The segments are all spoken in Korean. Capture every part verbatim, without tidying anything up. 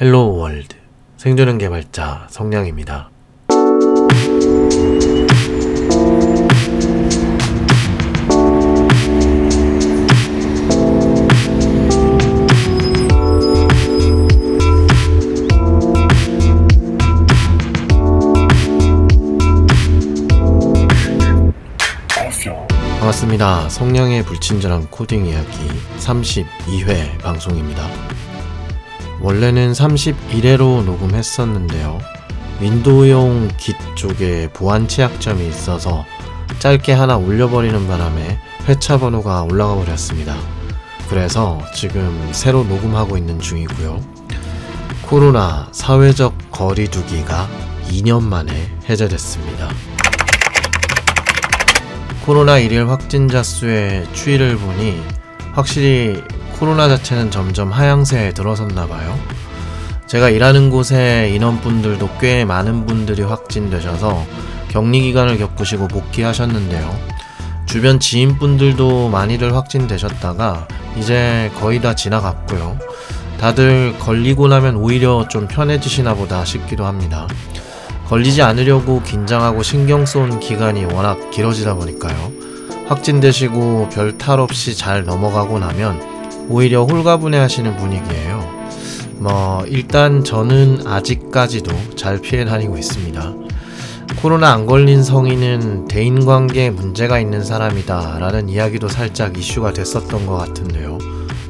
헬로우 월드, 생존형 개발자 성량입니다. 반갑습니다. 성량의 불친절한 코딩 이야기 삼십이 회 방송입니다. 원래는 삼십일 회로 녹음했었는데요. 윈도우용 깃 쪽에 보안 취약점이 있어서 짧게 하나 올려버리는 바람에 회차 번호가 올라가 버렸습니다. 그래서 지금 새로 녹음하고 있는 중이고요. 코로나 사회적 거리 두기가 이 년 만에 해제됐습니다. 코로나 일구 확진자 수의 추이를 보니 확실히 코로나 자체는 점점 하향세에 들어섰나봐요. 제가 일하는 곳의 인원분들도 꽤 많은 분들이 확진되셔서 격리기간을 겪으시고 복귀하셨는데요. 주변 지인분들도 많이들 확진되셨다가 이제 거의 다 지나갔고요. 다들 걸리고 나면 오히려 좀 편해지시나 보다 싶기도 합니다. 걸리지 않으려고 긴장하고 신경 쏜 기간이 워낙 길어지다 보니까요. 확진되시고 별 탈 없이 잘 넘어가고 나면 오히려 홀가분해하시는 분위기예요. 뭐 일단 저는 아직까지도 잘 피해 다니고 있습니다. 코로나 안 걸린 성인은 대인관계에 문제가 있는 사람이다 라는 이야기도 살짝 이슈가 됐었던 것 같은데요.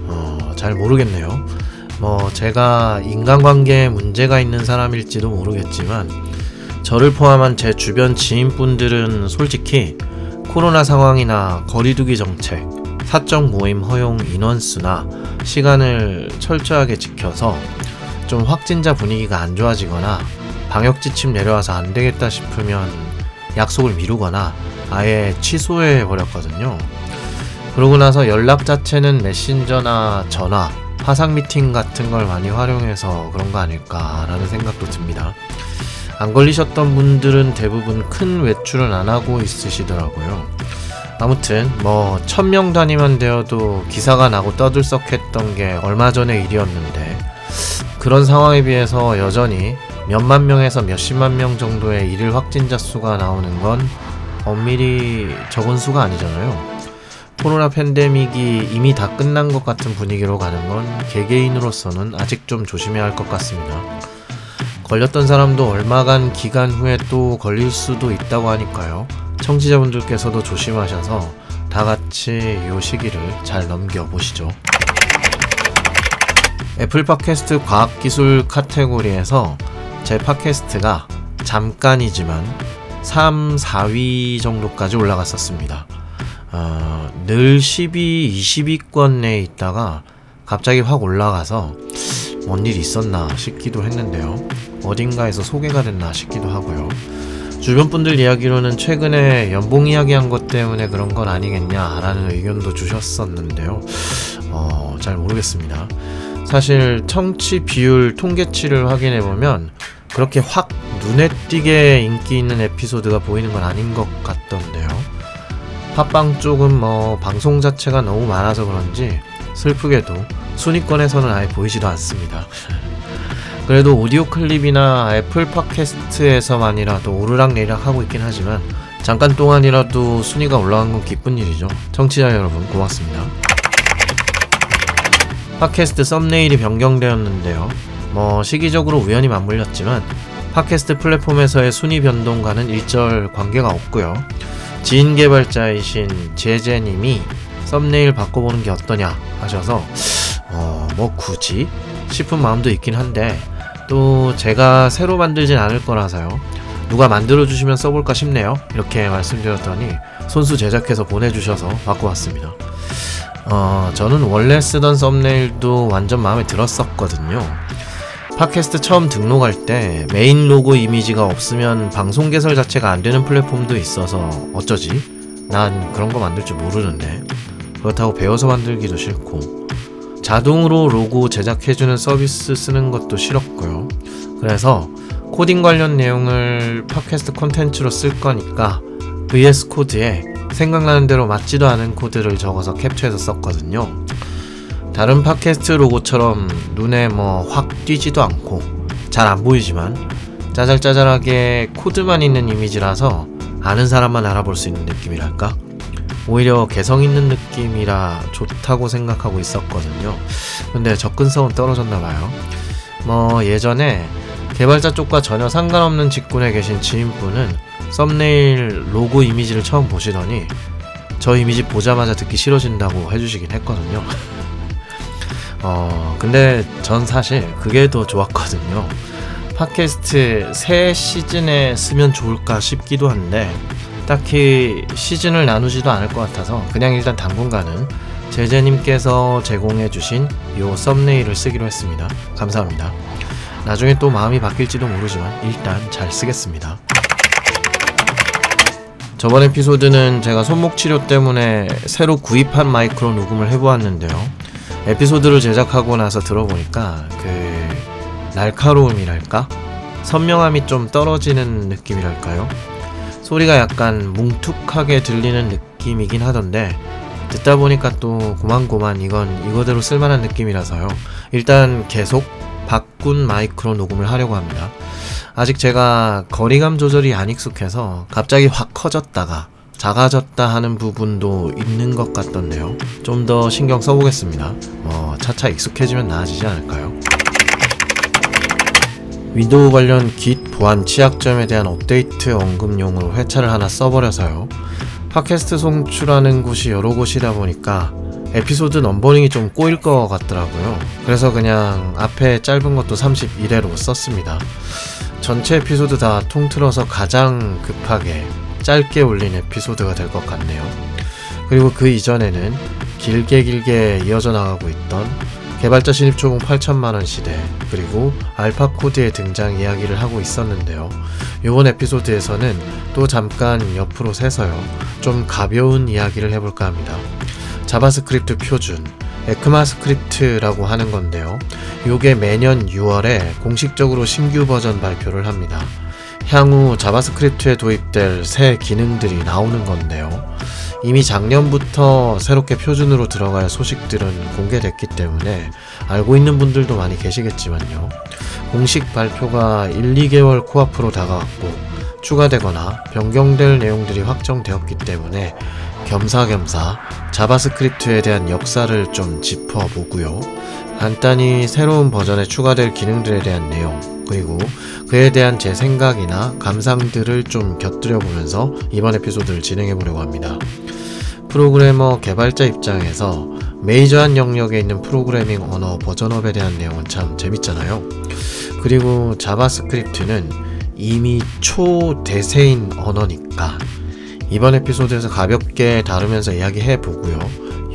어, 잘 모르겠네요. 뭐 제가 인간관계에 문제가 있는 사람일지도 모르겠지만 저를 포함한 제 주변 지인분들은 솔직히 코로나 상황이나 거리두기 정책, 사적 모임 허용 인원수나 시간을 철저하게 지켜서 좀 확진자 분위기가 안 좋아지거나 방역지침 내려와서 안 되겠다 싶으면 약속을 미루거나 아예 취소해버렸거든요. 그러고 나서 연락 자체는 메신저나 전화, 화상 미팅 같은 걸 많이 활용해서 그런 거 아닐까라는 생각도 듭니다. 안 걸리셨던 분들은 대부분 큰 외출은 안 하고 있으시더라고요. 아무튼 뭐 천 명 단위만 되어도 기사가 나고 떠들썩했던 게 얼마 전의 일이었는데 그런 상황에 비해서 여전히 몇만 명에서 몇십만 명 정도의 일일 확진자 수가 나오는 건 엄밀히 적은 수가 아니잖아요. 코로나 팬데믹이 이미 다 끝난 것 같은 분위기로 가는 건 개개인으로서는 아직 좀 조심해야 할 것 같습니다. 걸렸던 사람도 얼마간 기간 후에 또 걸릴 수도 있다고 하니까요. 청취자분들께서도 조심하셔서 다같이 이 시기를 잘 넘겨보시죠. 애플 팟캐스트 과학기술 카테고리에서 제 팟캐스트가 잠깐이지만 삼, 사 위 정도까지 올라갔었습니다. 어, 늘 십 위, 이십 위권 내에 있다가 갑자기 확 올라가서 뭔 일이 있었나 싶기도 했는데요. 어딘가에서 소개가 됐나 싶기도 하고요. 주변 분들 이야기로는 최근에 연봉 이야기한 것 때문에 그런 건 아니겠냐라는 의견도 주셨었는데요. 어, 잘 모르겠습니다. 사실 청취 비율 통계치를 확인해보면 그렇게 확 눈에 띄게 인기 있는 에피소드가 보이는 건 아닌 것 같던데요. 팟빵 쪽은 뭐 방송 자체가 너무 많아서 그런지 슬프게도 순위권에서는 아예 보이지도 않습니다. 그래도 오디오 클립이나 애플 팟캐스트에서만이라도 오르락내리락 하고 있긴 하지만 잠깐 동안이라도 순위가 올라간 건 기쁜 일이죠. 청취자 여러분 고맙습니다. 팟캐스트 썸네일이 변경되었는데요. 뭐 시기적으로 우연히 맞물렸지만 팟캐스트 플랫폼에서의 순위 변동과는 일절 관계가 없고요. 지인 개발자이신 제제님이 썸네일 바꿔보는 게 어떠냐 하셔서 어, 뭐 굳이? 싶은 마음도 있긴 한데 또 제가 새로 만들진 않을 거라서요. 누가 만들어주시면 써볼까 싶네요. 이렇게 말씀드렸더니 손수 제작해서 보내주셔서 바꿔왔습니다. 어, 저는 원래 쓰던 썸네일도 완전 마음에 들었었거든요. 팟캐스트 처음 등록할 때 메인 로고 이미지가 없으면 방송 개설 자체가 안 되는 플랫폼도 있어서 어쩌지? 난 그런 거 만들 줄 모르는데 그렇다고 배워서 만들기도 싫고 자동으로 로고 제작해주는 서비스 쓰는 것도 싫었고요. 그래서 코딩 관련 내용을 팟캐스트 콘텐츠로 쓸 거니까 브이에스 코드에 생각나는 대로 맞지도 않은 코드를 적어서 캡처해서 썼거든요. 다른 팟캐스트 로고처럼 눈에 뭐 확 띄지도 않고 잘 안 보이지만 짜잘짜잘하게 코드만 있는 이미지라서 아는 사람만 알아볼 수 있는 느낌이랄까? 오히려 개성 있는 느낌이라 좋다고 생각하고 있었거든요. 근데 접근성은 떨어졌나봐요. 뭐 예전에 개발자 쪽과 전혀 상관없는 직군에 계신 지인분은 썸네일 로고 이미지를 처음 보시더니 저 이미지 보자마자 듣기 싫어진다고 해주시긴 했거든요. 어, 근데 전 사실 그게 더 좋았거든요. 팟캐스트 새 시즌에 쓰면 좋을까 싶기도 한데 딱히 시즌을 나누지도 않을 것 같아서 그냥 일단 당분간은 제재님께서 제공해주신 요 썸네일을 쓰기로 했습니다. 감사합니다. 나중에 또 마음이 바뀔지도 모르지만 일단 잘 쓰겠습니다. 저번 에피소드는 제가 손목 치료 때문에 새로 구입한 마이크로 녹음을 해보았는데요. 에피소드를 제작하고 나서 들어보니까 그 날카로움이랄까? 선명함이 좀 떨어지는 느낌이랄까요? 소리가 약간 뭉툭하게 들리는 느낌이긴 하던데 듣다 보니까 또 고만고만 이건 이거대로 쓸만한 느낌이라서요. 일단 계속 바꾼 마이크로 녹음을 하려고 합니다. 아직 제가 거리감 조절이 안 익숙해서 갑자기 확 커졌다가 작아졌다 하는 부분도 있는 것 같던데요. 좀 더 신경 써보겠습니다. 뭐 차차 익숙해지면 나아지지 않을까요? 윈도우 관련 깃 보안 취약점에 대한 업데이트 언급용으로 회차를 하나 써버려서요. 팟캐스트 송출하는 곳이 여러 곳이다 보니까 에피소드 넘버링이 좀 꼬일 것 같더라고요. 그래서 그냥 앞에 짧은 것도 삼십일 회로 썼습니다. 전체 에피소드 다 통틀어서 가장 급하게 짧게 올린 에피소드가 될 것 같네요. 그리고 그 이전에는 길게 길게 이어져 나가고 있던 개발자 신입 초봉 팔천만 원 시대 그리고 알파 코드의 등장 이야기를 하고 있었는데요. 이번 에피소드에서는 또 잠깐 옆으로 새서요. 좀 가벼운 이야기를 해볼까 합니다. 자바스크립트 표준, 에크마스크립트라고 하는 건데요. 요게 매년 유월에 공식적으로 신규 버전 발표를 합니다. 향후 자바스크립트에 도입될 새 기능들이 나오는 건데요. 이미 작년부터 새롭게 표준으로 들어갈 소식들은 공개됐기 때문에 알고 있는 분들도 많이 계시겠지만요. 공식 발표가 일, 이 개월 코앞으로 다가왔고 추가되거나 변경될 내용들이 확정되었기 때문에 겸사겸사 자바스크립트에 대한 역사를 좀 짚어보고요. 간단히 새로운 버전에 추가될 기능들에 대한 내용 그리고 그에 대한 제 생각이나 감상들을 좀 곁들여 보면서 이번 에피소드를 진행해 보려고 합니다. 프로그래머 개발자 입장에서 메이저한 영역에 있는 프로그래밍 언어 버전업에 대한 내용은 참 재밌잖아요. 그리고 자바스크립트는 이미 초대세인 언어니까 이번 에피소드에서 가볍게 다루면서 이야기해보고요.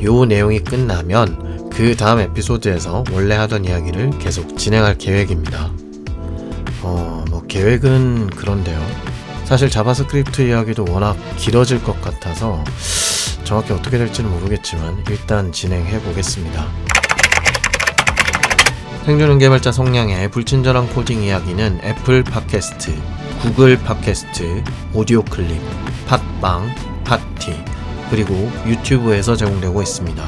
요 내용이 끝나면 그 다음 에피소드에서 원래 하던 이야기를 계속 진행할 계획입니다. 어, 뭐 계획은 그런데요. 사실 자바스크립트 이야기도 워낙 길어질 것 같아서 정확히 어떻게 될지는 모르겠지만 일단 진행해보겠습니다. 생존은 개발자 성량의 불친절한 코딩 이야기는 애플 팟캐스트, 구글 팟캐스트, 오디오 클립, 팟빵, 팟티, 그리고 유튜브에서 제공되고 있습니다.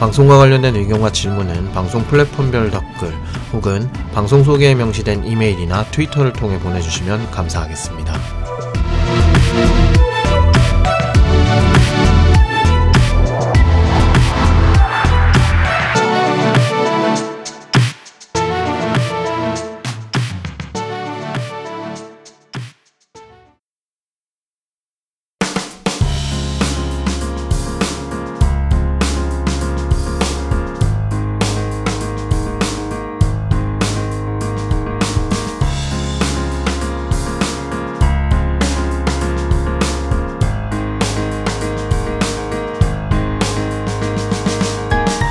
방송과 관련된 의견과 질문은 방송 플랫폼별 댓글 혹은 방송 소개에 명시된 이메일이나 트위터를 통해 보내주시면 감사하겠습니다.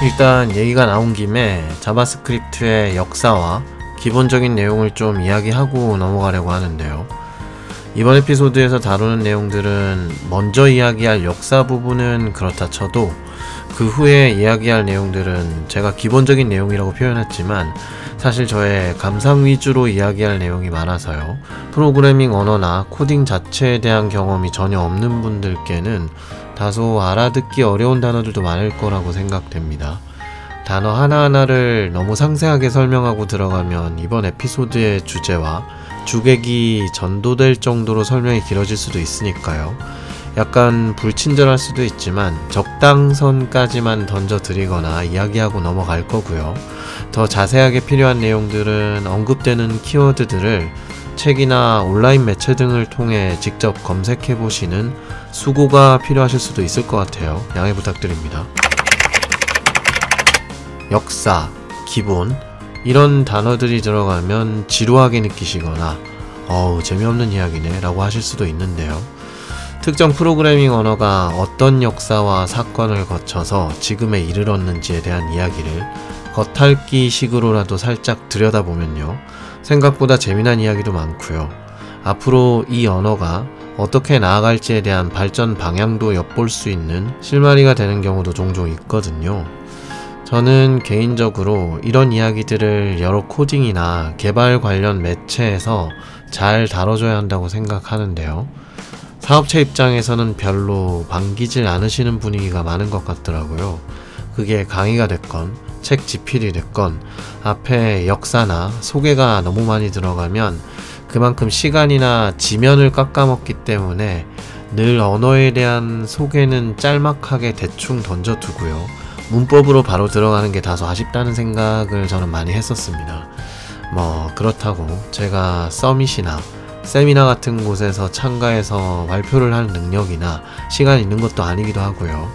일단 얘기가 나온 김에 자바스크립트의 역사와 기본적인 내용을 좀 이야기하고 넘어가려고 하는데요. 이번 에피소드에서 다루는 내용들은 먼저 이야기할 역사 부분은 그렇다 쳐도 그 후에 이야기할 내용들은 제가 기본적인 내용이라고 표현했지만 사실 저의 감상 위주로 이야기할 내용이 많아서요. 프로그래밍 언어나 코딩 자체에 대한 경험이 전혀 없는 분들께는 다소 알아듣기 어려운 단어들도 많을 거라고 생각됩니다. 단어 하나하나를 너무 상세하게 설명하고 들어가면 이번 에피소드의 주제와 주객이 전도될 정도로 설명이 길어질 수도 있으니까요. 약간 불친절할 수도 있지만 적당선까지만 던져드리거나 이야기하고 넘어갈 거고요. 더 자세하게 필요한 내용들은 언급되는 키워드들을 책이나 온라인 매체 등을 통해 직접 검색해보시는 수고가 필요하실 수도 있을 것 같아요. 양해 부탁드립니다. 역사, 기본 이런 단어들이 들어가면 지루하게 느끼시거나 어우 재미없는 이야기네 라고 하실 수도 있는데요. 특정 프로그래밍 언어가 어떤 역사와 사건을 거쳐서 지금에 이르렀는지에 대한 이야기를 겉핥기식으로라도 살짝 들여다보면요. 생각보다 재미난 이야기도 많고요. 앞으로 이 언어가 어떻게 나아갈지에 대한 발전 방향도 엿볼 수 있는 실마리가 되는 경우도 종종 있거든요. 저는 개인적으로 이런 이야기들을 여러 코딩이나 개발 관련 매체에서 잘 다뤄줘야 한다고 생각하는데요. 사업체 입장에서는 별로 반기질 않으시는 분위기가 많은 것 같더라고요. 그게 강의가 됐건 책 집필이 됐건 앞에 역사나 소개가 너무 많이 들어가면 그만큼 시간이나 지면을 깎아먹기 때문에 늘 언어에 대한 소개는 짤막하게 대충 던져두고요. 문법으로 바로 들어가는 게 다소 아쉽다는 생각을 저는 많이 했었습니다. 뭐 그렇다고 제가 서밋이나 세미나 같은 곳에서 참가해서 발표를 할 능력이나 시간이 있는 것도 아니기도 하고요.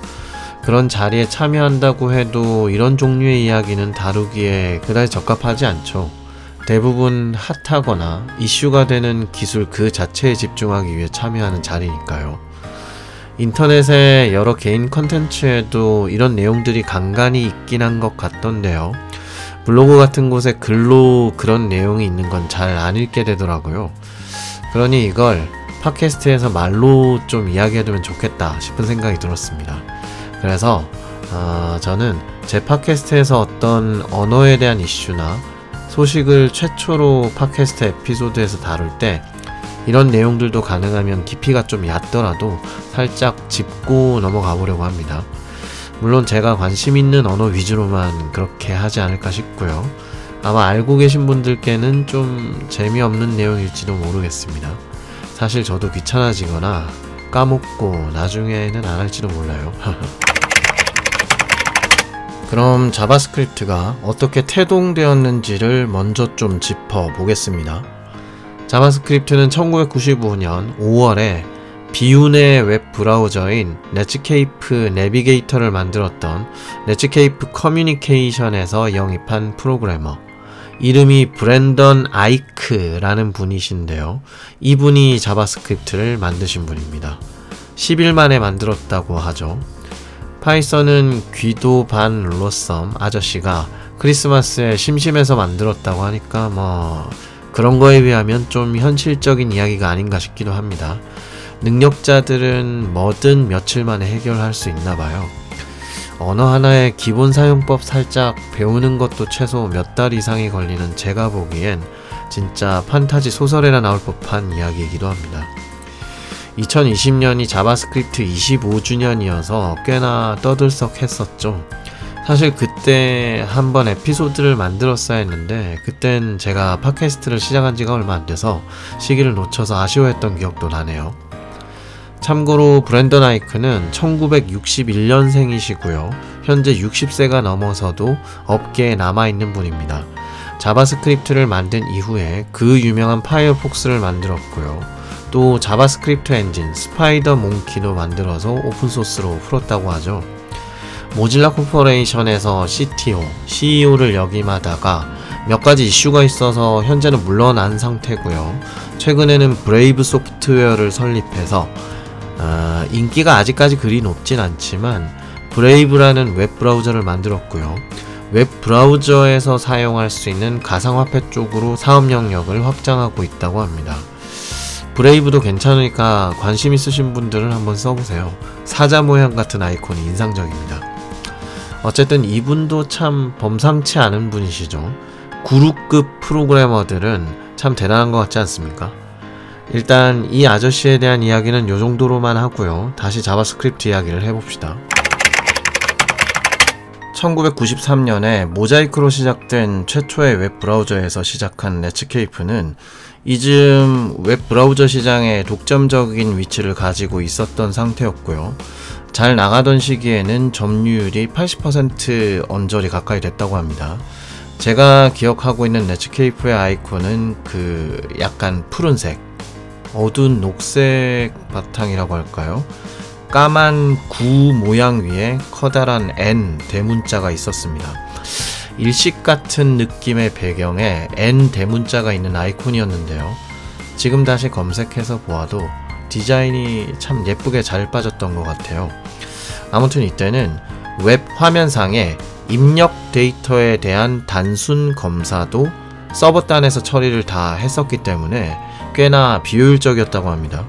그런 자리에 참여한다고 해도 이런 종류의 이야기는 다루기에 그다지 적합하지 않죠. 대부분 핫하거나 이슈가 되는 기술 그 자체에 집중하기 위해 참여하는 자리니까요. 인터넷의 여러 개인 컨텐츠에도 이런 내용들이 간간히 있긴 한 것 같던데요. 블로그 같은 곳에 글로 그런 내용이 있는 건 잘 안 읽게 되더라고요. 그러니 이걸 팟캐스트에서 말로 좀 이야기해두면 좋겠다 싶은 생각이 들었습니다. 그래서 어, 저는 제 팟캐스트에서 어떤 언어에 대한 이슈나 소식을 최초로 팟캐스트 에피소드에서 다룰 때 이런 내용들도 가능하면 깊이가 좀 얕더라도 살짝 짚고 넘어가 보려고 합니다. 물론 제가 관심 있는 언어 위주로만 그렇게 하지 않을까 싶고요. 아마 알고 계신 분들께는 좀 재미없는 내용일지도 모르겠습니다. 사실 저도 귀찮아지거나 까먹고 나중에는 안 할지도 몰라요. 그럼 자바스크립트가 어떻게 태동되었는지를 먼저 좀 짚어보겠습니다. 자바스크립트는 천구백구십오년 오월에 비운의 웹 브라우저인 넷스케이프 내비게이터를 만들었던 넷스케이프 커뮤니케이션에서 영입한 프로그래머, 이름이 브랜던 아이크라는 분이신데요. 이분이 자바스크립트를 만드신 분입니다. 십일 만에 만들었다고 하죠. 파이썬은 귀도 반 로썸 아저씨가 크리스마스에 심심해서 만들었다고 하니까 뭐 그런 거에 비하면 좀 현실적인 이야기가 아닌가 싶기도 합니다. 능력자들은 뭐든 며칠 만에 해결할 수 있나봐요. 언어 하나의 기본 사용법 살짝 배우는 것도 최소 몇 달 이상이 걸리는 제가 보기엔 진짜 판타지 소설에나 나올 법한 이야기이기도 합니다. 이천이십년이 자바스크립트 이십오주년이어서 꽤나 떠들썩했었죠. 사실 그때 한번 에피소드를 만들었어야 했는데 그땐 제가 팟캐스트를 시작한 지가 얼마 안 돼서 시기를 놓쳐서 아쉬워했던 기억도 나네요. 참고로 브랜던 아이크는 천구백육십일년생이시고요. 현재 육십 세가 넘어서도 업계에 남아있는 분입니다. 자바스크립트를 만든 이후에 그 유명한 파이어폭스를 만들었고요. 또 자바스크립트 엔진 스파이더 몽키도 만들어서 오픈소스로 풀었다고 하죠. 모질라 코퍼레이션에서 씨티오, 씨이오를 역임하다가 몇 가지 이슈가 있어서 현재는 물러난 상태고요. 최근에는 브레이브 소프트웨어를 설립해서 아, 인기가 아직까지 그리 높진 않지만 브레이브라는 웹브라우저를 만들었고요. 웹브라우저에서 사용할 수 있는 가상화폐 쪽으로 사업 영역을 확장하고 있다고 합니다. 브레이브도 괜찮으니까 관심 있으신 분들은 한번 써보세요. 사자 모양 같은 아이콘이 인상적입니다. 어쨌든 이분도 참 범상치 않은 분이시죠. 구루급 프로그래머들은 참 대단한 것 같지 않습니까? 일단 이 아저씨에 대한 이야기는 요 정도로만 하고요. 다시 자바스크립트 이야기를 해봅시다. 천구백구십삼 년에 모자이크로 시작된 최초의 웹브라우저에서 시작한 넷스케이프는 이쯤 웹브라우저 시장에 독점적인 위치를 가지고 있었던 상태였고요. 잘 나가던 시기에는 점유율이 팔십 퍼센트 언저리 가까이 됐다고 합니다. 제가 기억하고 있는 넷스케이프의 아이콘은 그 약간 푸른색, 어두운 녹색 바탕이라고 할까요? 까만 구 모양 위에 커다란 N 대문자가 있었습니다. 일식 같은 느낌의 배경에 N 대문자가 있는 아이콘이었는데요. 지금 다시 검색해서 보아도 디자인이 참 예쁘게 잘 빠졌던 것 같아요. 아무튼 이때는 웹 화면상에 입력 데이터에 대한 단순 검사도 서버단에서 처리를 다 했었기 때문에 꽤나 비효율적이었다고 합니다.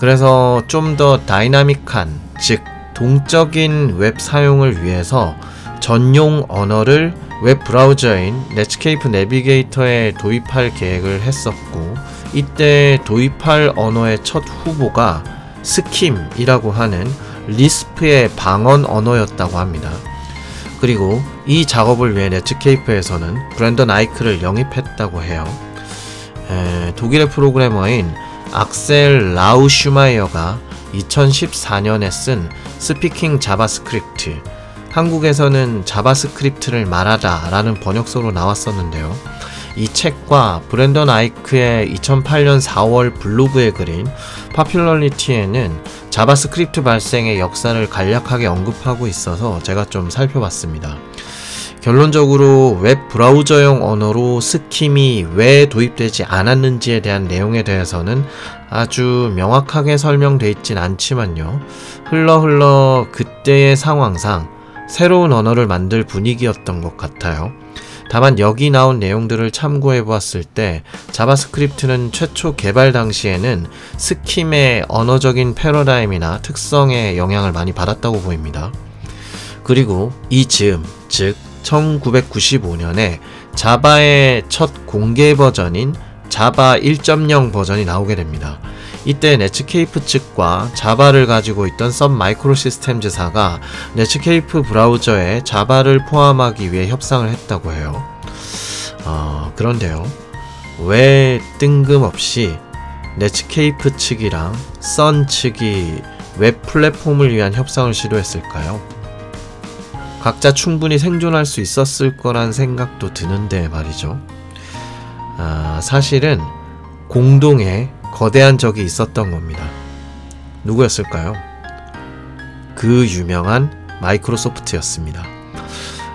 그래서 좀 더 다이나믹한, 즉 동적인 웹 사용을 위해서 전용 언어를 웹 브라우저인 넷스케이프 내비게이터에 도입할 계획을 했었고, 이때 도입할 언어의 첫 후보가 스킴이라고 하는 리스프의 방언 언어였다고 합니다. 그리고 이 작업을 위해 넷스케이프에서는 브랜던 아이크를 영입했다고 해요. 에, 독일의 프로그래머인 악셀 라우슈마이어가 이천십사 년에 쓴 스피킹 자바스크립트, 한국에서는 자바스크립트를 말하다 라는 번역서로 나왔었는데요. 이 책과 브랜던 아이크의 이천팔 년 사월 블로그에 글인 파퓰러리티에는 자바스크립트 발생의 역사를 간략하게 언급하고 있어서 제가 좀 살펴봤습니다. 결론적으로 웹 브라우저용 언어로 스킴이 왜 도입되지 않았는지에 대한 내용에 대해서는 아주 명확하게 설명되어 있진 않지만요. 흘러흘러 그때의 상황상 새로운 언어를 만들 분위기였던 것 같아요. 다만 여기 나온 내용들을 참고해 보았을 때 자바스크립트는 최초 개발 당시에는 스킴의 언어적인 패러다임이나 특성에 영향을 많이 받았다고 보입니다. 그리고 이 즈음, 즉 천구백구십오 년에 자바의 첫 공개 버전인 자바 일 점 영 버전이 나오게 됩니다. 이때 넷스케이프 측과 자바를 가지고 있던 썸 마이크로 시스템즈사가 넷스케이프 브라우저에 자바를 포함하기 위해 협상을 했다고 해요. 어, 그런데요, 왜 뜬금없이 넷스케이프 측이랑 썬 측이 웹 플랫폼을 위한 협상을 시도했을까요? 각자 충분히 생존할 수 있었을 거란 생각도 드는데 말이죠. 아, 사실은 공동의 거대한 적이 있었던 겁니다. 누구였을까요? 그 유명한 마이크로소프트였습니다.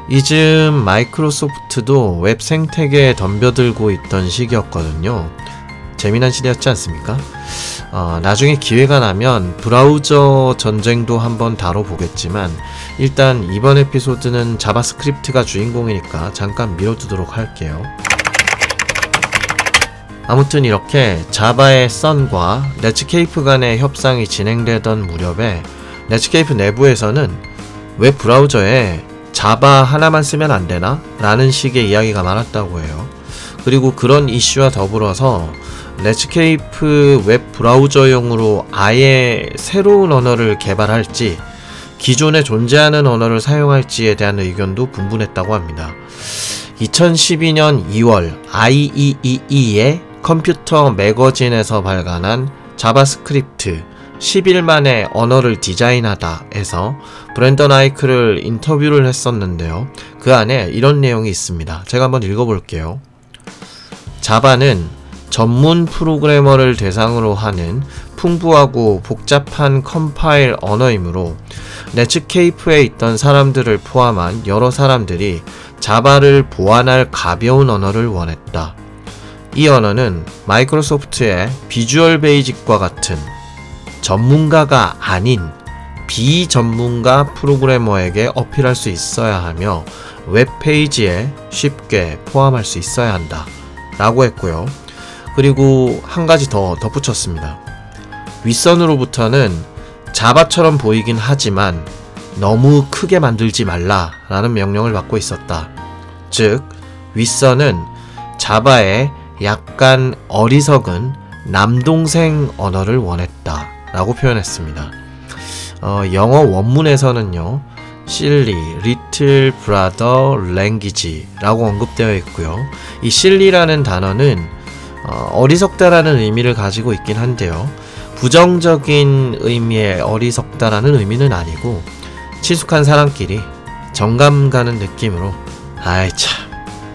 이쯤 마이크로소프트도 웹 생태계에 덤벼들고 있던 시기였거든요. 재미난 시대였지 않습니까? 어, 나중에 기회가 나면 브라우저 전쟁도 한번 다뤄보겠지만 일단 이번 에피소드는 자바스크립트가 주인공이니까 잠깐 미뤄두도록 할게요. 아무튼 이렇게 자바의 썬과 넷스케이프 간의 협상이 진행되던 무렵에 넷스케이프 내부에서는 웹 브라우저에 자바 하나만 쓰면 안 되나? 라는 식의 이야기가 많았다고 해요. 그리고 그런 이슈와 더불어서 넷스케이프 웹 브라우저용으로 아예 새로운 언어를 개발할지 기존에 존재하는 언어를 사용할지에 대한 의견도 분분했다고 합니다. 이천십이 년 이월 아이이이이의 컴퓨터 매거진에서 발간한 자바스크립트 십 일 만에 언어를 디자인하다 에서 브랜던 아이크를 인터뷰를 했었는데요. 그 안에 이런 내용이 있습니다. 제가 한번 읽어볼게요. 자바는 전문 프로그래머를 대상으로 하는 풍부하고 복잡한 컴파일 언어이므로 넷스케이프에 있던 사람들을 포함한 여러 사람들이 자바를 보완할 가벼운 언어를 원했다. 이 언어는 마이크로소프트의 비주얼 베이직과 같은 전문가가 아닌 비전문가 프로그래머에게 어필할 수 있어야 하며 웹페이지에 쉽게 포함할 수 있어야 한다 라고 했고요. 그리고 한 가지 더 덧붙였습니다. 윗선으로부터는 자바처럼 보이긴 하지만 너무 크게 만들지 말라 라는 명령을 받고 있었다. 즉, 윗선은 자바의 약간 어리석은 남동생 언어를 원했다 라고 표현했습니다. 어, 영어 원문에서는요, 실리, 리틀 브라더 랭귀지라고 언급되어 있고요. 이 실리라는 단어는 어리석다라는 의미를 가지고 있긴 한데요. 부정적인 의미의 어리석다라는 의미는 아니고 친숙한 사람끼리 정감 가는 느낌으로 아이 참,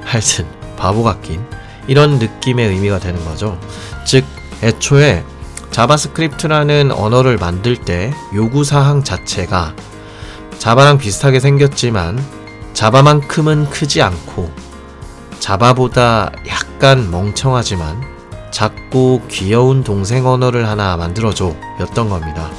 하여튼 바보 같긴 이런 느낌의 의미가 되는 거죠. 즉 애초에 자바스크립트라는 언어를 만들 때 요구사항 자체가 자바랑 비슷하게 생겼지만 자바만큼은 크지 않고 자바보다 약간 멍청하지만 작고 귀여운 동생 언어를 하나 만들어줘 였던 겁니다.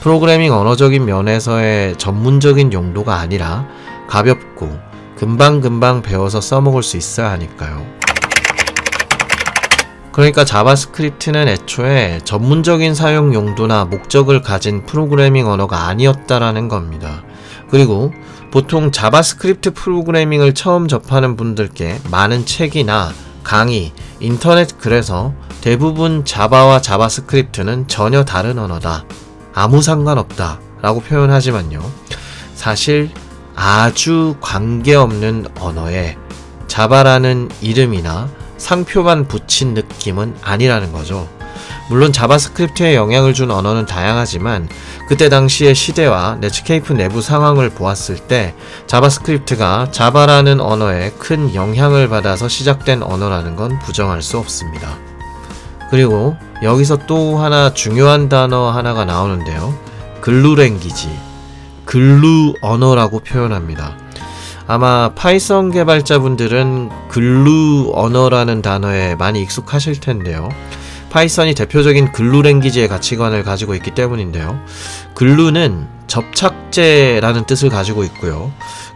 프로그래밍 언어적인 면에서의 전문적인 용도가 아니라 가볍고 금방금방 배워서 써먹을 수 있어야 하니까요. 그러니까 자바스크립트는 애초에 전문적인 사용 용도나 목적을 가진 프로그래밍 언어가 아니었다라는 겁니다. 그리고 보통 자바스크립트 프로그래밍을 처음 접하는 분들께 많은 책이나 강의, 인터넷 글에서 대부분 자바와 자바스크립트는 전혀 다른 언어다, 아무 상관없다 라고 표현하지만요. 사실 아주 관계없는 언어에 자바라는 이름이나 상표만 붙인 느낌은 아니라는 거죠. 물론 자바스크립트에 영향을 준 언어는 다양하지만 그때 당시의 시대와 넷스케이프 내부 상황을 보았을 때 자바스크립트가 자바라는 언어에 큰 영향을 받아서 시작된 언어라는 건 부정할 수 없습니다. 그리고 여기서 또 하나 중요한 단어 하나가 나오는데요. 글루 랭귀지, 글루 언어라고 표현합니다. 아마 파이썬 개발자분들은 글루 언어라는 단어에 많이 익숙하실 텐데요. 파이썬이 대표적인 글루 랭귀지의 가치관을 가지고 있기 때문인데요. 글루는 접착제라는 뜻을 가지고 있고요.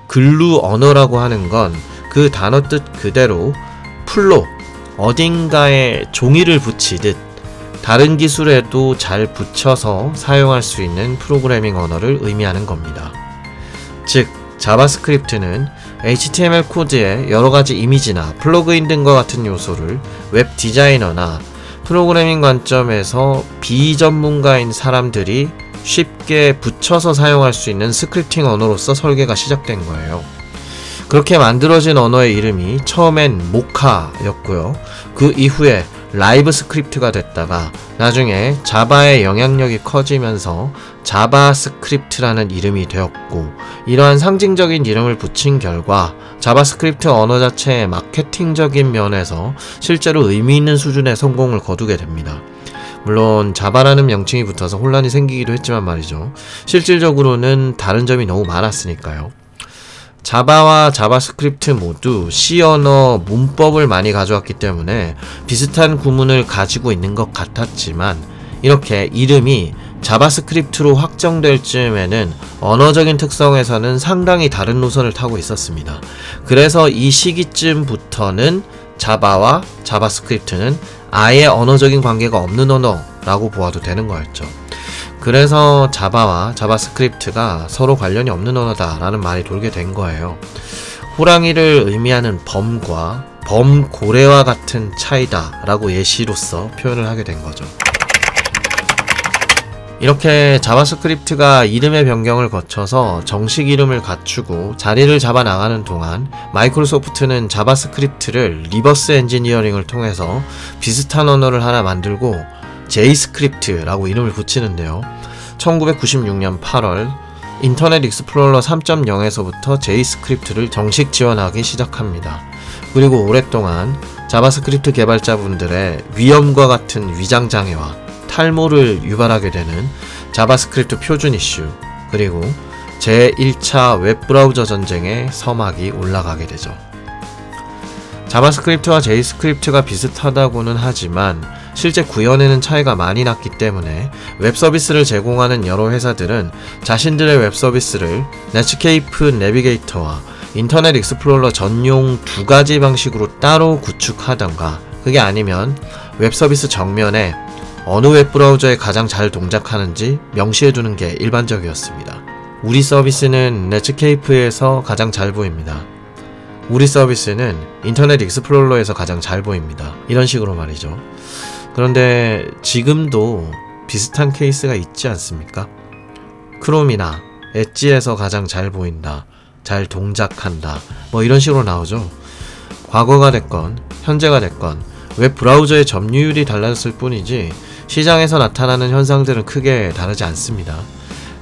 글루 언어라고 하는 건 그 단어 뜻 그대로 풀로 어딘가에 종이를 붙이듯 다른 기술에도 잘 붙여서 사용할 수 있는 프로그래밍 언어를 의미하는 겁니다. 즉 자바스크립트는 에이치티엠엘 코드에 여러가지 이미지나 플러그인 등과 같은 요소를 웹 디자이너나 프로그래밍 관점에서 비전문가인 사람들이 쉽게 붙여서 사용할 수 있는 스크립팅 언어로서 설계가 시작된 거예요. 그렇게 만들어진 언어의 이름이 처음엔 모카였고요. 그 이후에 라이브 스크립트가 됐다가 나중에 자바의 영향력이 커지면서 자바스크립트라는 이름이 되었고, 이러한 상징적인 이름을 붙인 결과 자바스크립트 언어 자체의 마케팅적인 면에서 실제로 의미 있는 수준의 성공을 거두게 됩니다. 물론 자바라는 명칭이 붙어서 혼란이 생기기도 했지만 말이죠. 실질적으로는 다른 점이 너무 많았으니까요. 자바와 자바스크립트 모두 C 언어 문법을 많이 가져왔기 때문에 비슷한 구문을 가지고 있는 것 같았지만 이렇게 이름이 자바스크립트로 확정될 즈음에는 언어적인 특성에서는 상당히 다른 노선을 타고 있었습니다. 그래서 이 시기쯤부터는 자바와 자바스크립트는 아예 언어적인 관계가 없는 언어라고 보아도 되는 거였죠. 그래서 자바와 자바스크립트가 서로 관련이 없는 언어다라는 말이 돌게 된 거예요. 호랑이를 의미하는 범과 범고래와 같은 차이다라고 예시로서 표현을 하게 된 거죠. 이렇게 자바스크립트가 이름의 변경을 거쳐서 정식 이름을 갖추고 자리를 잡아 나가는 동안 마이크로소프트는 자바스크립트를 리버스 엔지니어링을 통해서 비슷한 언어를 하나 만들고 제이스크립트라고 이름을 붙이는데요. 천구백구십육년 팔월 인터넷 익스플로러 삼 점 영에서부터 제이스크립트를 정식 지원하기 시작합니다. 그리고 오랫동안 자바스크립트 개발자분들의 위험과 같은 위장장애와 탈모를 유발하게 되는 자바스크립트 표준 이슈, 그리고 제일 차 웹브라우저 전쟁의 서막이 올라가게 되죠. 자바스크립트와 제이스크립트가 비슷하다고는 하지만 실제 구현에는 차이가 많이 났기 때문에 웹서비스를 제공하는 여러 회사들은 자신들의 웹서비스를 넷스케이프 내비게이터와 인터넷 익스플로러 전용 두 가지 방식으로 따로 구축하던가, 그게 아니면 웹서비스 정면에 어느 웹브라우저에 가장 잘 동작하는지 명시해두는 게 일반적이었습니다. 우리 서비스는 넷스케이프에서 가장 잘 보입니다. 우리 서비스는 인터넷 익스플로러에서 가장 잘 보입니다. 이런 식으로 말이죠. 그런데 지금도 비슷한 케이스가 있지 않습니까? 크롬이나 엣지에서 가장 잘 보인다, 잘 동작한다, 뭐 이런 식으로 나오죠. 과거가 됐건 현재가 됐건 웹 브라우저의 점유율이 달라졌을 뿐이지 시장에서 나타나는 현상들은 크게 다르지 않습니다.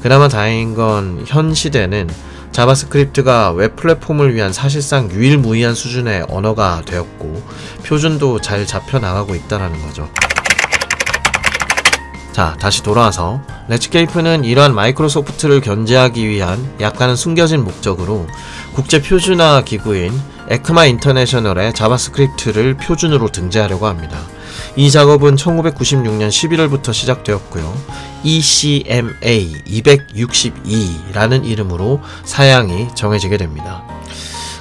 그나마 다행인 건 현 시대는 자바스크립트가 웹 플랫폼을 위한 사실상 유일무이한 수준의 언어가 되었고 표준도 잘 잡혀나가고 있다는 거죠. 자, 다시 돌아와서 렛츠케이프는 이러한 마이크로소프트를 견제하기 위한 약간은 숨겨진 목적으로 국제 표준화 기구인 에크마 인터내셔널의 자바스크립트를 표준으로 등재하려고 합니다. 이 작업은 천구백구십육년 십일월부터 시작되었고요. 이씨엠에이 이백육십이라는 이름으로 사양이 정해지게 됩니다.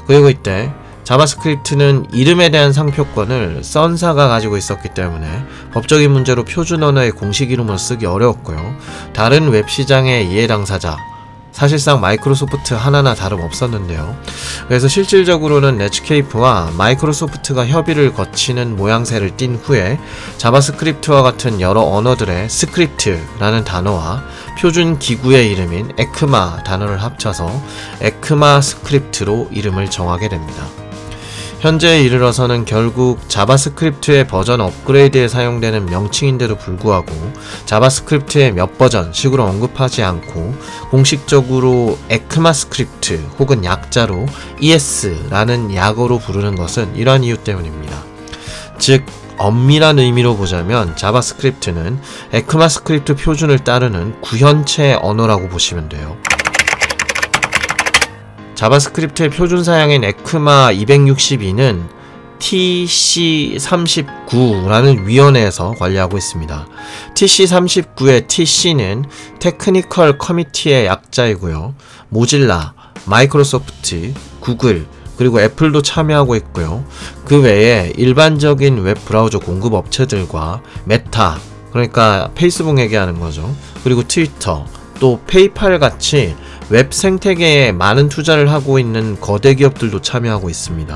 그리고 이때 자바스크립트는 이름에 대한 상표권을 선사가 가지고 있었기 때문에 법적인 문제로 표준 언어의 공식 이름으로 쓰기 어려웠고요. 다른 웹시장의 이해당사자, 사실상 마이크로소프트 하나나 다름없었는데요. 그래서 실질적으로는 렛츠케이프와 마이크로소프트가 협의를 거치는 모양새를 띤 후에 자바스크립트와 같은 여러 언어들의 스크립트라는 단어와 표준 기구의 이름인 에크마 단어를 합쳐서 에크마스크립트로 이름을 정하게 됩니다. 현재에 이르러서는 결국 자바스크립트의 버전 업그레이드에 사용되는 명칭인데도 불구하고 자바스크립트의 몇 버전식으로 언급하지 않고 공식적으로 에크마스크립트 혹은 약자로 이에스라는 약어로 부르는 것은 이러한 이유 때문입니다. 즉 엄밀한 의미로 보자면 자바스크립트는 에크마스크립트 표준을 따르는 구현체의 언어라고 보시면 돼요. 자바스크립트의 표준 사양인 에크마 이백육십이는 티씨 삼십구라는 위원회에서 관리하고 있습니다. 티씨 삼십구의 티씨는 테크니컬 커미티의 약자이고요. 모질라, 마이크로소프트, 구글, 그리고 애플도 참여하고 있고요. 그 외에 일반적인 웹 브라우저 공급 업체들과 메타, 그러니까 페이스북 얘기하는 거죠. 그리고 트위터, 또 페이팔 같이 웹 생태계에 많은 투자를 하고 있는 거대 기업들도 참여하고 있습니다.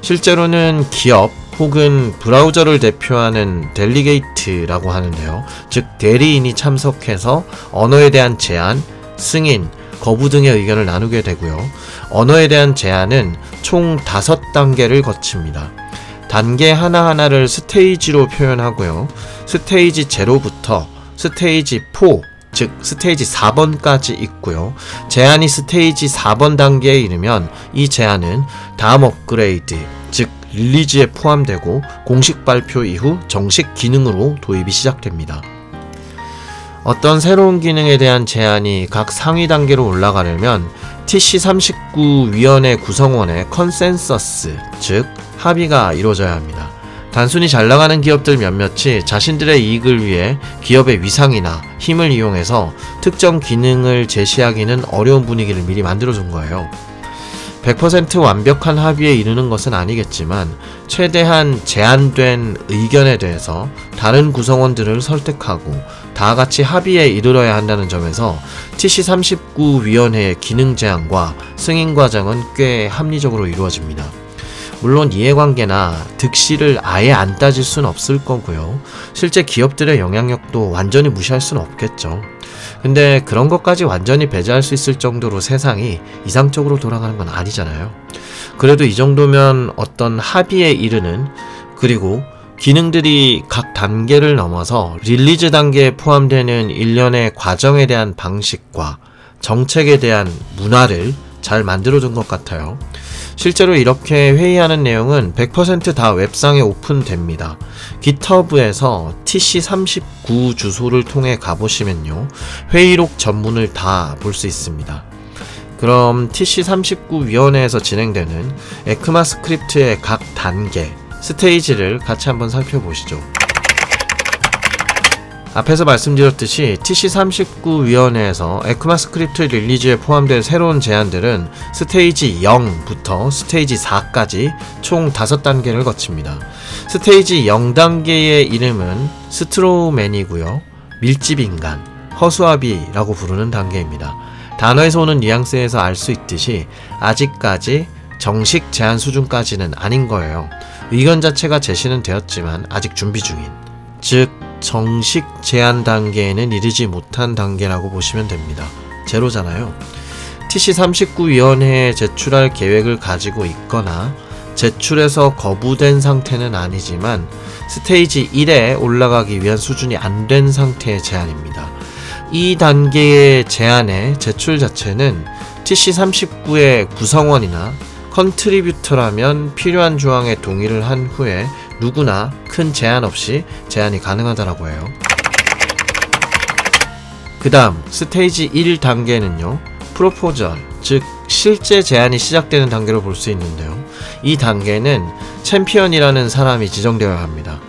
실제로는 기업 혹은 브라우저를 대표하는 델리게이트라고 하는데요. 즉 대리인이 참석해서 언어에 대한 제안, 승인, 거부 등의 의견을 나누게 되고요. 언어에 대한 제안은 총 다섯 단계를 거칩니다. 단계 하나하나를 스테이지로 표현하고요. 스테이지 영부터 스테이지 사, 즉 스테이지 사 번까지 있고요. 제안이 스테이지 사 번 단계에 이르면 이 제안은 다음 업그레이드, 즉 릴리즈에 포함되고 공식 발표 이후 정식 기능으로 도입이 시작됩니다. 어떤 새로운 기능에 대한 제안이 각 상위 단계로 올라가려면 티씨 삼십구 위원회 구성원의 컨센서스, 즉 합의가 이루어져야 합니다. 단순히 잘나가는 기업들 몇몇이 자신들의 이익을 위해 기업의 위상이나 힘을 이용해서 특정 기능을 제시하기는 어려운 분위기를 미리 만들어준 거예요. 백 퍼센트 완벽한 합의에 이르는 것은 아니겠지만 최대한 제한된 의견에 대해서 다른 구성원들을 설득하고 다 같이 합의에 이르러야 한다는 점에서 티씨 삼십구 위원회의 기능 제한과 승인 과정은 꽤 합리적으로 이루어집니다. 물론 이해관계나 득실을 아예 안 따질 순 없을 거고요. 실제 기업들의 영향력도 완전히 무시할 순 없겠죠. 근데 그런 것까지 완전히 배제할 수 있을 정도로 세상이 이상적으로 돌아가는 건 아니잖아요. 그래도 이 정도면 어떤 합의에 이르는, 그리고 기능들이 각 단계를 넘어서 릴리즈 단계에 포함되는 일련의 과정에 대한 방식과 정책에 대한 문화를 잘 만들어둔 것 같아요. 실제로 이렇게 회의하는 내용은 백 퍼센트 다 웹상에 오픈됩니다. 깃허브에서 티씨 삼십구 주소를 통해 가보시면요. 회의록 전문을 다 볼 수 있습니다. 그럼 티씨 삼십구 위원회에서 진행되는 에크마스크립트의 각 단계, 스테이지를 같이 한번 살펴보시죠. 앞에서 말씀드렸듯이 티씨 삼십구 위원회에서 에크마스크립트 릴리즈에 포함된 새로운 제안들은 스테이지 영부터 스테이지 사까지 총 다섯 단계를 거칩니다. 스테이지 영 단계의 이름은 스트로맨이고요. 밀집인간, 허수아비라고 부르는 단계입니다. 단어에서 오는 뉘앙스에서 알 수 있듯이 아직까지 정식 제안 수준까지는 아닌 거예요. 의견 자체가 제시는 되었지만 아직 준비 중인, 즉 정식 제안 단계에는 이르지 못한 단계라고 보시면 됩니다. 제로잖아요. 티씨 삼십구 위원회에 제출할 계획을 가지고 있거나 제출해서 거부된 상태는 아니지만 스테이지 일에 올라가기 위한 수준이 안 된 상태의 제안입니다. 이 단계의 제안의 제출 자체는 티씨 삼십구의 구성원이나 컨트리뷰터라면 필요한 조항에 동의를 한 후에 누구나 큰 제한 없이 제안이 가능하다라고 해요. 그 다음 스테이지 일 단계는요, 프로포절, 즉 실제 제안이 시작되는 단계로 볼 수 있는데요. 이 단계는 챔피언이라는 사람이 지정되어야 합니다.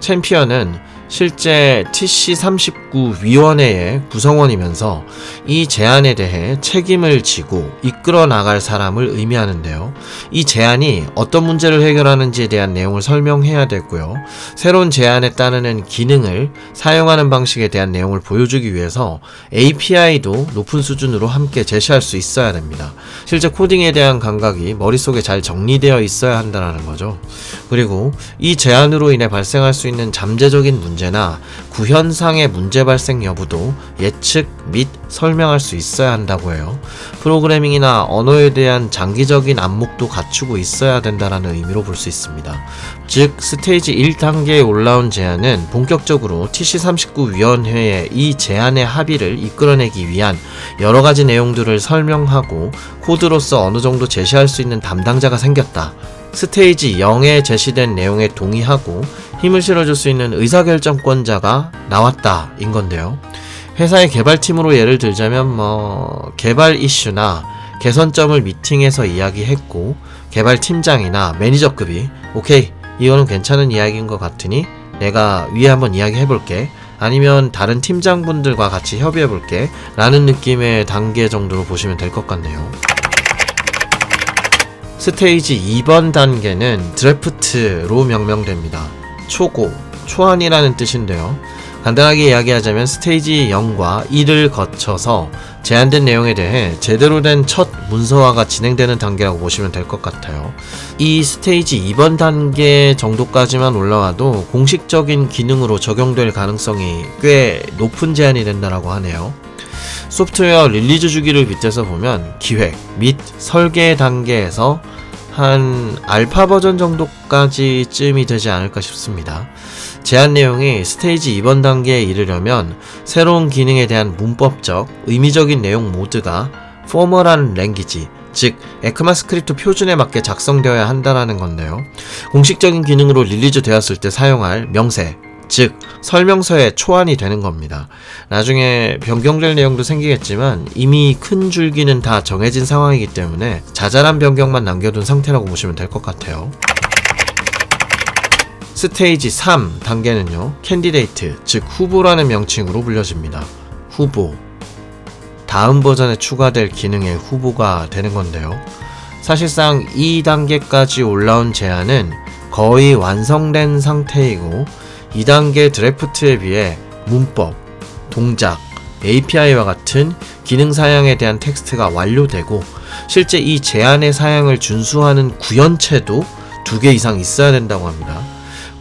챔피언은 실제 티씨 삼십구 위원회의 구성원이면서 이 제안에 대해 책임을 지고 이끌어 나갈 사람을 의미하는데요. 이 제안이 어떤 문제를 해결하는지에 대한 내용을 설명해야 되고요. 새로운 제안에 따르는 기능을 사용하는 방식에 대한 내용을 보여주기 위해서 에이피아이도 높은 수준으로 함께 제시할 수 있어야 됩니다. 실제 코딩에 대한 감각이 머릿속에 잘 정리되어 있어야 한다는 거죠. 그리고 이 제안으로 인해 발생할 수 있는 잠재적인 문제 나 구현상의 문제 발생 여부도 예측 및 설명할 수 있어야 한다고 해요. 프로그래밍이나 언어에 대한 장기적인 안목도 갖추고 있어야 된다는 의미로 볼 수 있습니다. 즉 스테이지 일 단계에 올라온 제안은 본격적으로 티씨 삼십구 위원회의 이 제안의 합의를 이끌어내기 위한 여러가지 내용들을 설명하고 코드로서 어느정도 제시할 수 있는 담당자가 생겼다. 스테이지 영에 제시된 내용에 동의하고 힘을 실어줄 수 있는 의사결정권자가 나왔다 인건데요. 회사의 개발팀으로 예를 들자면 뭐 개발 이슈나 개선점을 미팅에서 이야기했고 개발팀장이나 매니저급이 오케이 이거는 괜찮은 이야기인 것 같으니 내가 위에 한번 이야기해볼게, 아니면 다른 팀장분들과 같이 협의해볼게 라는 느낌의 단계 정도로 보시면 될 것 같네요. 스테이지 이 번 단계는 드래프트로 명명됩니다. 초고, 초안이라는 뜻인데요. 간단하게 이야기하자면 스테이지 영과 일을 거쳐서 제안된 내용에 대해 제대로 된 첫 문서화가 진행되는 단계라고 보시면 될 것 같아요. 이 스테이지 이 번 단계 정도까지만 올라와도 공식적인 기능으로 적용될 가능성이 꽤 높은 제안이 된다라고 하네요. 소프트웨어 릴리즈 주기를 빗대서 보면 기획 및 설계 단계에서 한 알파 버전 정도까지 쯤이 되지 않을까 싶습니다. 제안 내용이 스테이지 이 번 단계에 이르려면 새로운 기능에 대한 문법적, 의미적인 내용 모두가 포멀한 랭귀지, 즉 에크마스크립트 표준에 맞게 작성되어야 한다는 건데요. 공식적인 기능으로 릴리즈 되었을 때 사용할 명세, 즉 설명서에 초안이 되는 겁니다. 나중에 변경될 내용도 생기겠지만 이미 큰 줄기는 다 정해진 상황이기 때문에 자잘한 변경만 남겨둔 상태라고 보시면 될 것 같아요. 스테이지 삼 단계는요, 캔디데이트, 즉 후보라는 명칭으로 불려집니다. 후보, 다음 버전에 추가될 기능의 후보가 되는 건데요. 사실상 이 단계까지 올라온 제안은 거의 완성된 상태이고 이 단계 드래프트에 비해 문법, 동작, 에이피아이와 같은 기능 사양에 대한 텍스트가 완료되고 실제 이 제안의 사양을 준수하는 구현체도 두 개 이상 있어야 된다고 합니다.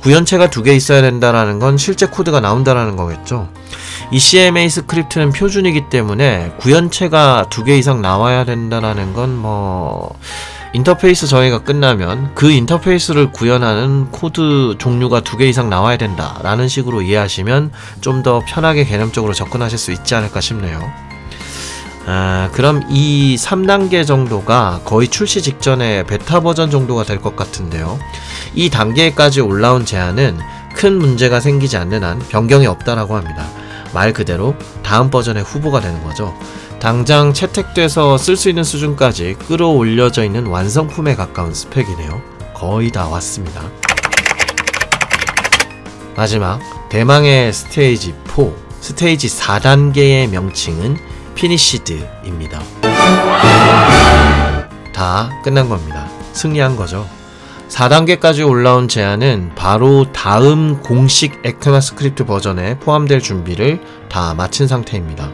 구현체가 두 개 있어야 된다는 건 실제 코드가 나온다는 거겠죠. 이씨엠에이 스크립트는 표준이기 때문에 구현체가 두 개 이상 나와야 된다는 건 뭐... 인터페이스 정의가 끝나면 그 인터페이스를 구현하는 코드 종류가 두 개 이상 나와야 된다 라는 식으로 이해하시면 좀 더 편하게 개념적으로 접근하실 수 있지 않을까 싶네요. 아, 그럼 이 삼 단계 정도가 거의 출시 직전의 베타 버전 정도가 될 것 같은데요. 이 단계까지 올라온 제안은 큰 문제가 생기지 않는 한 변경이 없다라고 합니다. 말 그대로 다음 버전의 후보가 되는 거죠. 당장 채택돼서 쓸 수 있는 수준까지 끌어올려져 있는 완성품에 가까운 스펙이네요. 거의 다 왔습니다. 마지막 대망의 스테이지 사, 스테이지 사 단계의 명칭은 피니시드입니다. 다 끝난 겁니다. 승리한 거죠. 사 단계까지 올라온 제안은 바로 다음 공식 에크마스크립트 버전에 포함될 준비를 다 마친 상태입니다.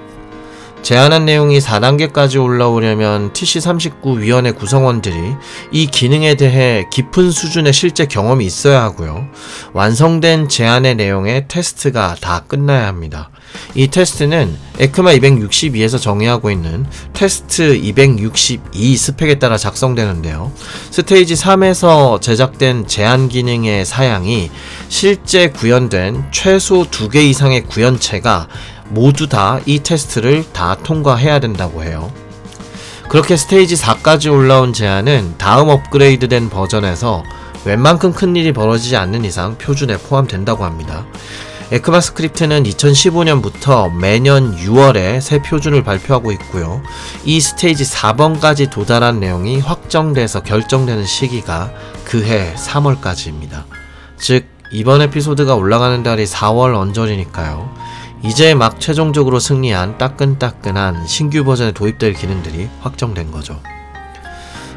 제안한 내용이 사 단계까지 올라오려면 티씨 삼십구 위원회 구성원들이 이 기능에 대해 깊은 수준의 실제 경험이 있어야 하고요. 완성된 제안의 내용의 테스트가 다 끝나야 합니다. 이 테스트는 에크마 이백육십이에서 정의하고 있는 테스트 이백육십이 스펙에 따라 작성되는데요. 스테이지 삼에서 제작된 제안 기능의 사양이 실제 구현된 최소 두 개 이상의 구현체가 모두 다 이 테스트를 다 통과해야 된다고 해요. 그렇게 스테이지 사까지 올라온 제안은 다음 업그레이드된 버전에서 웬만큼 큰일이 벌어지지 않는 이상 표준에 포함된다고 합니다. 에크마스크립트는 이천십오년부터 매년 유월에 새 표준을 발표하고 있고요. 이 스테이지 사 번까지 도달한 내용이 확정돼서 결정되는 시기가 그해 삼월까지입니다. 즉 이번 에피소드가 올라가는 달이 사월 언저리니까요. 이제 막 최종적으로 승리한 따끈따끈한 신규 버전에 도입될 기능들이 확정된 거죠.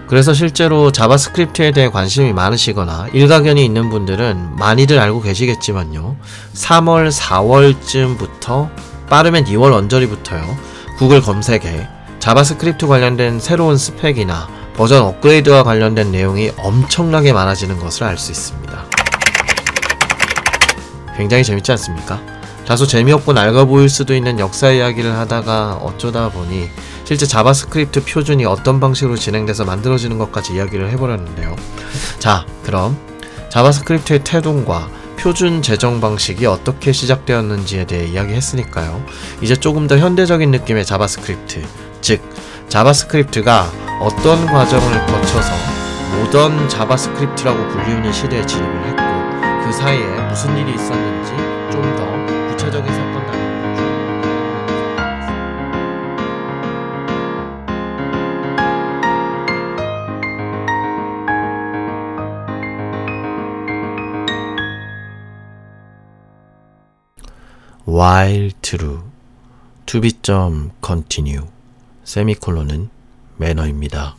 그래서 실제로 자바스크립트에 대해 관심이 많으시거나 일가견이 있는 분들은 많이들 알고 계시겠지만요. 삼월, 사월쯤부터 빠르면 이월 언저리부터요. 구글 검색에 자바스크립트 관련된 새로운 스펙이나 버전 업그레이드와 관련된 내용이 엄청나게 많아지는 것을 알 수 있습니다. 굉장히 재밌지 않습니까? 다소 재미없고 낡아 보일 수도 있는 역사 이야기를 하다가 어쩌다 보니 실제 자바스크립트 표준이 어떤 방식으로 진행돼서 만들어지는 것까지 이야기를 해버렸는데요. 자, 그럼 자바스크립트의 태동과 표준 제정 방식이 어떻게 시작되었는지에 대해 이야기했으니까요. 이제 조금 더 현대적인 느낌의 자바스크립트, 즉 자바스크립트가 어떤 과정을 거쳐서 모던 자바스크립트라고 불리우는 시대에 진입을 했고 그 사이에 무슨 일이 있었는지 좀 더 구체적인 사건 while true to be continue 세미콜론은 매너입니다.